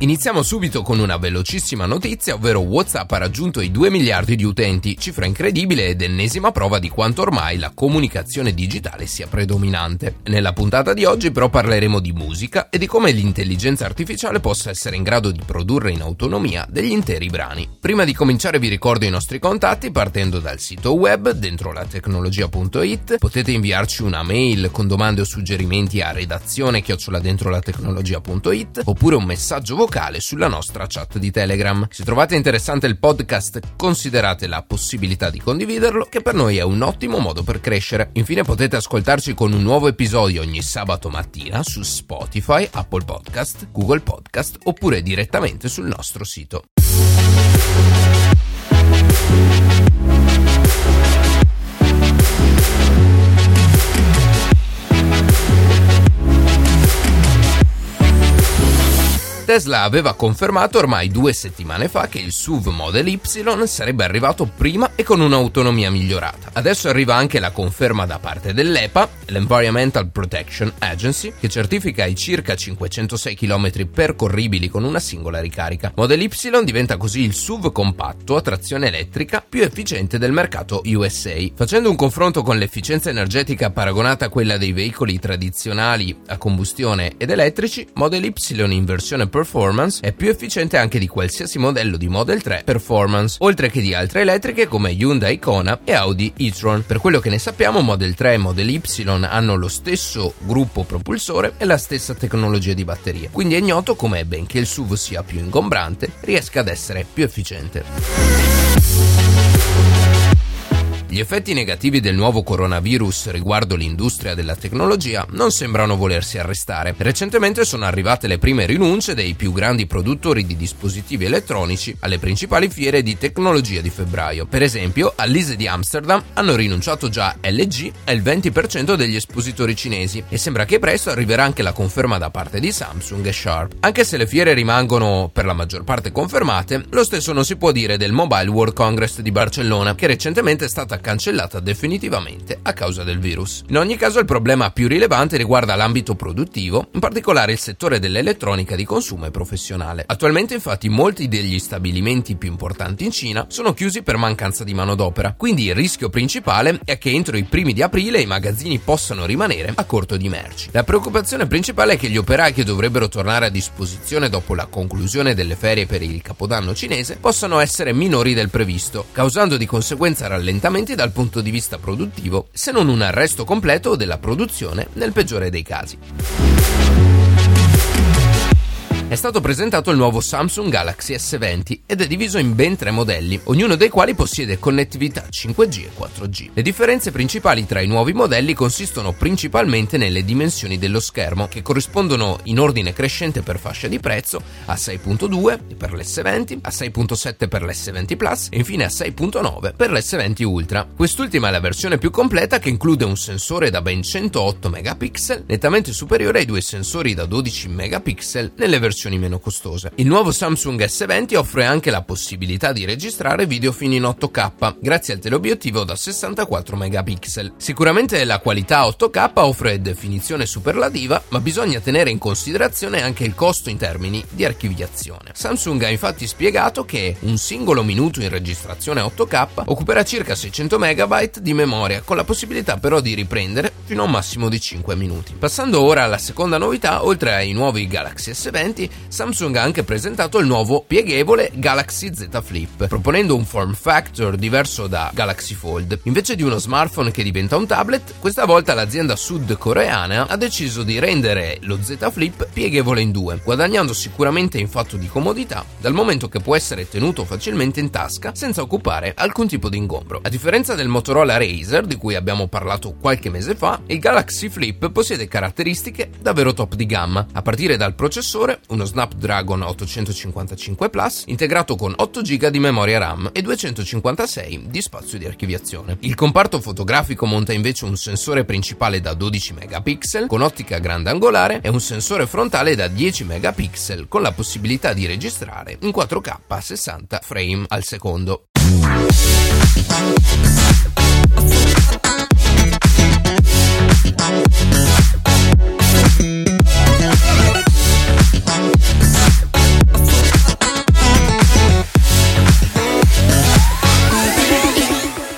Iniziamo subito con una velocissima notizia, ovvero WhatsApp ha raggiunto i 2 miliardi di utenti, cifra incredibile ed ennesima prova di quanto ormai la comunicazione digitale sia predominante. Nella puntata di oggi però parleremo di musica e di come l'intelligenza artificiale possa essere in grado di produrre in autonomia degli interi brani. Prima di cominciare vi ricordo i nostri contatti partendo dal sito web dentro la tecnologia.it. Potete inviarci una mail con domande o suggerimenti a redazione@dentrolatecnologia.it oppure un messaggio vocale sulla nostra chat di Telegram. Se trovate interessante il podcast, considerate la possibilità di condividerlo, che per noi è un ottimo modo per crescere. Infine potete ascoltarci con un nuovo episodio ogni sabato mattina su Spotify, Apple Podcast, Google Podcast oppure direttamente sul nostro sito. Tesla aveva confermato ormai 2 settimane fa che il SUV Model Y sarebbe arrivato prima e con un'autonomia migliorata. Adesso arriva anche la conferma da parte dell'EPA, l'Environmental Protection Agency, che certifica i circa 506 km percorribili con una singola ricarica. Model Y diventa così il SUV compatto a trazione elettrica più efficiente del mercato USA. Facendo un confronto con l'efficienza energetica paragonata a quella dei veicoli tradizionali a combustione ed elettrici, Model Y in versione Performance è più efficiente anche di qualsiasi modello di Model 3 Performance, oltre che di altre elettriche come Hyundai Kona e Audi e-tron. Per quello che ne sappiamo, Model 3 e Model Y hanno lo stesso gruppo propulsore e la stessa tecnologia di batteria, quindi è ignoto come, benché il SUV sia più ingombrante, riesca ad essere più efficiente. Gli effetti negativi del nuovo coronavirus riguardo l'industria della tecnologia non sembrano volersi arrestare. Recentemente sono arrivate le prime rinunce dei più grandi produttori di dispositivi elettronici alle principali fiere di tecnologia di febbraio. Per esempio, all'ISE di Amsterdam hanno rinunciato già LG e il 20% degli espositori cinesi e sembra che presto arriverà anche la conferma da parte di Samsung e Sharp. Anche se le fiere rimangono per la maggior parte confermate, lo stesso non si può dire del Mobile World Congress di Barcellona, che recentemente è stata cancellata definitivamente a causa del virus. In ogni caso, il problema più rilevante riguarda l'ambito produttivo, in particolare il settore dell'elettronica di consumo e professionale. Attualmente, infatti, molti degli stabilimenti più importanti in Cina sono chiusi per mancanza di manodopera, quindi il rischio principale è che entro i primi di aprile i magazzini possano rimanere a corto di merci. La preoccupazione principale è che gli operai che dovrebbero tornare a disposizione dopo la conclusione delle ferie per il Capodanno cinese possano essere minori del previsto, causando di conseguenza rallentamenti dal punto di vista produttivo, se non un arresto completo della produzione nel peggiore dei casi. È stato presentato il nuovo Samsung Galaxy S20 ed è diviso in ben 3 modelli, ognuno dei quali possiede connettività 5G e 4G. Le differenze principali tra i nuovi modelli consistono principalmente nelle dimensioni dello schermo, che corrispondono in ordine crescente per fascia di prezzo a 6.2 per l'S20, a 6.7 per l'S20 Plus e infine a 6.9 per l'S20 Ultra. Quest'ultima è la versione più completa, che include un sensore da ben 108 megapixel, nettamente superiore ai 2 sensori da 12 megapixel nelle versioni meno costose. Il nuovo Samsung S20 offre anche la possibilità di registrare video fino in 8K grazie al teleobiettivo da 64 megapixel. Sicuramente la qualità 8K offre definizione superlativa, ma bisogna tenere in considerazione anche il costo in termini di archiviazione. Samsung ha infatti spiegato che un singolo minuto in registrazione 8K occuperà circa 600 MB di memoria, con la possibilità però di riprendere fino a un massimo di 5 minuti. Passando ora alla seconda novità, oltre ai nuovi Galaxy S20, Samsung ha anche presentato il nuovo pieghevole Galaxy Z Flip, proponendo un form factor diverso da Galaxy Fold. Invece di uno smartphone che diventa un tablet, questa volta l'azienda sudcoreana ha deciso di rendere lo Z Flip pieghevole in 2, guadagnando sicuramente in fatto di comodità, dal momento che può essere tenuto facilmente in tasca senza occupare alcun tipo di ingombro. A differenza del Motorola Razr, di cui abbiamo parlato qualche mese fa, il Galaxy Flip possiede caratteristiche davvero top di gamma, a partire dal processore, uno Snapdragon 855 Plus integrato con 8 GB di memoria RAM e 256 di spazio di archiviazione. Il comparto fotografico monta invece un sensore principale da 12 megapixel con ottica grandangolare e un sensore frontale da 10 megapixel con la possibilità di registrare in 4K a 60 frame al secondo.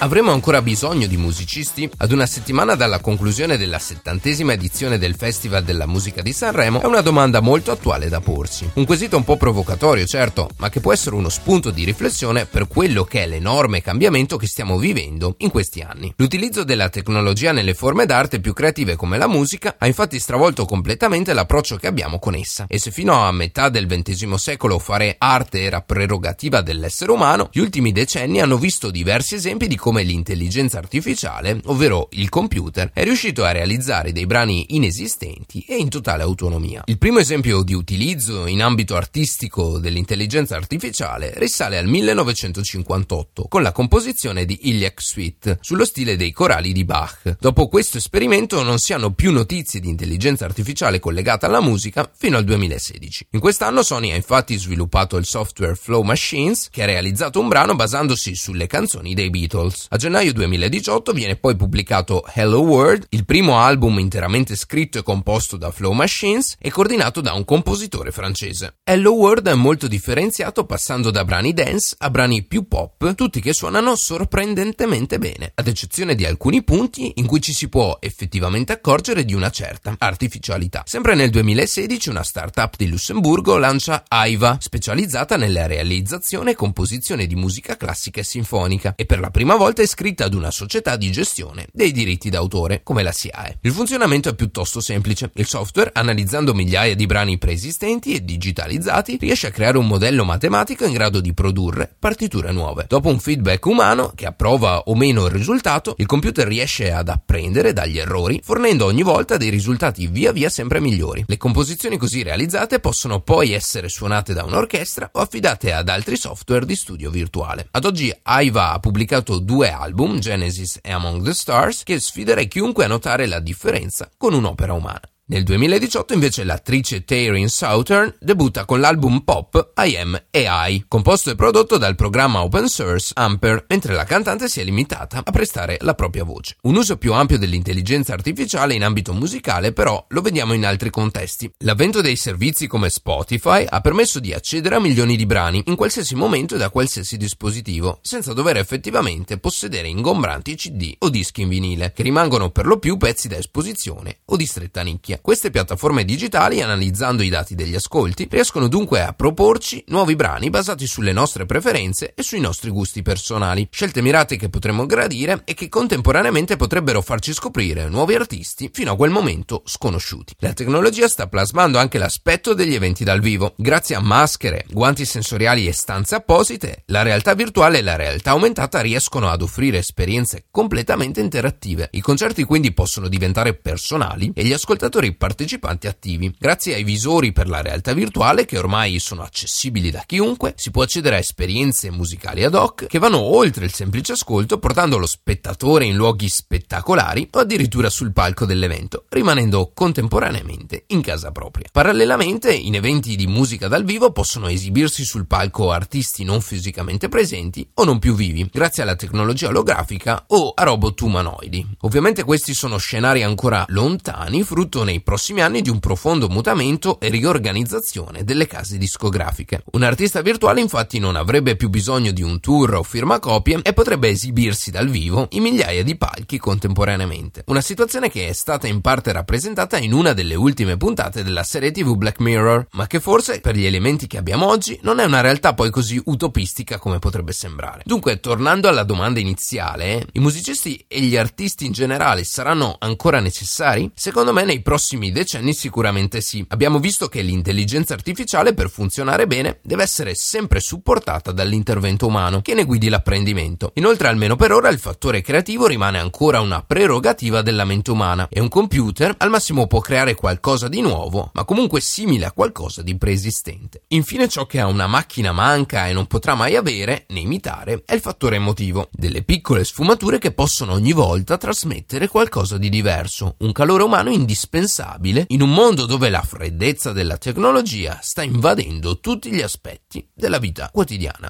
Avremo ancora bisogno di musicisti? Ad una settimana dalla conclusione della 70ª edizione del Festival della Musica di Sanremo è una domanda molto attuale da porsi. Un quesito un po' provocatorio, certo, ma che può essere uno spunto di riflessione per quello che è l'enorme cambiamento che stiamo vivendo in questi anni. L'utilizzo della tecnologia nelle forme d'arte più creative come la musica ha infatti stravolto completamente l'approccio che abbiamo con essa. E se fino a metà del XX secolo fare arte era prerogativa dell'essere umano, gli ultimi decenni hanno visto diversi esempi di come l'intelligenza artificiale, ovvero il computer, è riuscito a realizzare dei brani inesistenti e in totale autonomia. Il primo esempio di utilizzo in ambito artistico dell'intelligenza artificiale risale al 1958 con la composizione di Iliac Suite sullo stile dei corali di Bach. Dopo questo esperimento non si hanno più notizie di intelligenza artificiale collegata alla musica fino al 2016. In quest'anno Sony ha infatti sviluppato il software Flow Machines che ha realizzato un brano basandosi sulle canzoni dei Beatles. A gennaio 2018 viene poi pubblicato Hello World, il primo album interamente scritto e composto da Flow Machines e coordinato da un compositore francese. Hello World è molto differenziato passando da brani dance a brani più pop, tutti che suonano sorprendentemente bene, ad eccezione di alcuni punti in cui ci si può effettivamente accorgere di una certa artificialità. Sempre nel 2016 una startup di Lussemburgo lancia Aiva, specializzata nella realizzazione e composizione di musica classica e sinfonica, e per la prima volta è iscritta ad una società di gestione dei diritti d'autore come la SIAE. Il funzionamento è piuttosto semplice. Il software, analizzando migliaia di brani preesistenti e digitalizzati, riesce a creare un modello matematico in grado di produrre partiture nuove. Dopo un feedback umano che approva o meno il risultato, il computer riesce ad apprendere dagli errori, fornendo ogni volta dei risultati via via sempre migliori. Le composizioni così realizzate possono poi essere suonate da un'orchestra o affidate ad altri software di studio virtuale. Ad oggi Aiva ha pubblicato 2 album, Genesis e Among the Stars, che sfiderei chiunque a notare la differenza con un'opera umana. Nel 2018 invece l'attrice Taryn Southern debutta con l'album pop I Am AI, composto e prodotto dal programma open source Amper, mentre la cantante si è limitata a prestare la propria voce. Un uso più ampio dell'intelligenza artificiale in ambito musicale però lo vediamo in altri contesti. L'avvento dei servizi come Spotify ha permesso di accedere a milioni di brani in qualsiasi momento e da qualsiasi dispositivo, senza dover effettivamente possedere ingombranti CD o dischi in vinile, che rimangono per lo più pezzi da esposizione o di stretta nicchia. Queste piattaforme digitali, analizzando i dati degli ascolti, riescono dunque a proporci nuovi brani basati sulle nostre preferenze e sui nostri gusti personali, scelte mirate che potremmo gradire e che contemporaneamente potrebbero farci scoprire nuovi artisti fino a quel momento sconosciuti. La tecnologia sta plasmando anche l'aspetto degli eventi dal vivo. Grazie a maschere, guanti sensoriali e stanze apposite, la realtà virtuale e la realtà aumentata riescono ad offrire esperienze completamente interattive. I concerti quindi possono diventare personali e gli ascoltatori partecipanti attivi. Grazie ai visori per la realtà virtuale, che ormai sono accessibili da chiunque, si può accedere a esperienze musicali ad hoc che vanno oltre il semplice ascolto, portando lo spettatore in luoghi spettacolari o addirittura sul palco dell'evento, rimanendo contemporaneamente in casa propria. Parallelamente, in eventi di musica dal vivo possono esibirsi sul palco artisti non fisicamente presenti o non più vivi, grazie alla tecnologia olografica o a robot umanoidi. Ovviamente questi sono scenari ancora lontani, frutto nei prossimi anni di un profondo mutamento e riorganizzazione delle case discografiche. Un artista virtuale infatti non avrebbe più bisogno di un tour o firmacopie e potrebbe esibirsi dal vivo in migliaia di palchi contemporaneamente. Una situazione che è stata in parte rappresentata in una delle ultime puntate della serie TV Black Mirror, ma che forse per gli elementi che abbiamo oggi non è una realtà poi così utopistica come potrebbe sembrare. Dunque, tornando alla domanda iniziale, i musicisti e gli artisti in generale saranno ancora necessari? Secondo me nei prossimi prossimi decenni sicuramente sì. Abbiamo visto che l'intelligenza artificiale, per funzionare bene, deve essere sempre supportata dall'intervento umano che ne guidi l'apprendimento. Inoltre, almeno per ora, il fattore creativo rimane ancora una prerogativa della mente umana e un computer al massimo può creare qualcosa di nuovo, ma comunque simile a qualcosa di preesistente. Infine, ciò che a una macchina manca e non potrà mai avere né imitare è il fattore emotivo, delle piccole sfumature che possono ogni volta trasmettere qualcosa di diverso, un calore umano indispensabile in un mondo dove la freddezza della tecnologia sta invadendo tutti gli aspetti della vita quotidiana.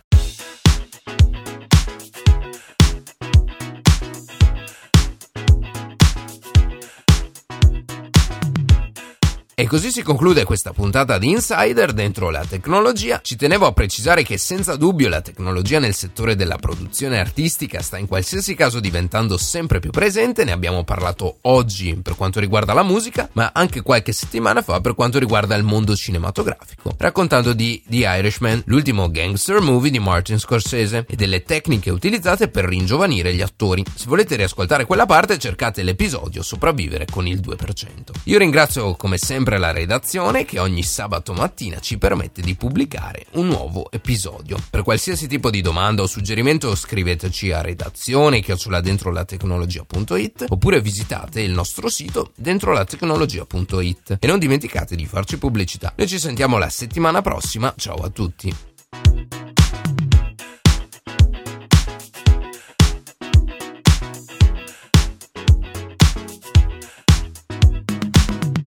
E così si conclude questa puntata di Insider dentro la tecnologia. Ci tenevo a precisare che senza dubbio la tecnologia nel settore della produzione artistica sta in qualsiasi caso diventando sempre più presente. Ne abbiamo parlato oggi per quanto riguarda la musica, ma anche qualche settimana fa per quanto riguarda il mondo cinematografico, raccontando di The Irishman, l'ultimo gangster movie di Martin Scorsese, e delle tecniche utilizzate per ringiovanire gli attori. Se volete riascoltare quella parte, cercate l'episodio Sopravvivere con il 2%. Io ringrazio come sempre la redazione che ogni sabato mattina ci permette di pubblicare un nuovo episodio. Per qualsiasi tipo di domanda o suggerimento scriveteci a redazione@dentrolatecnologia.it oppure visitate il nostro sito dentrolatecnologia.it e non dimenticate di farci pubblicità. Noi ci sentiamo la settimana prossima, ciao a tutti.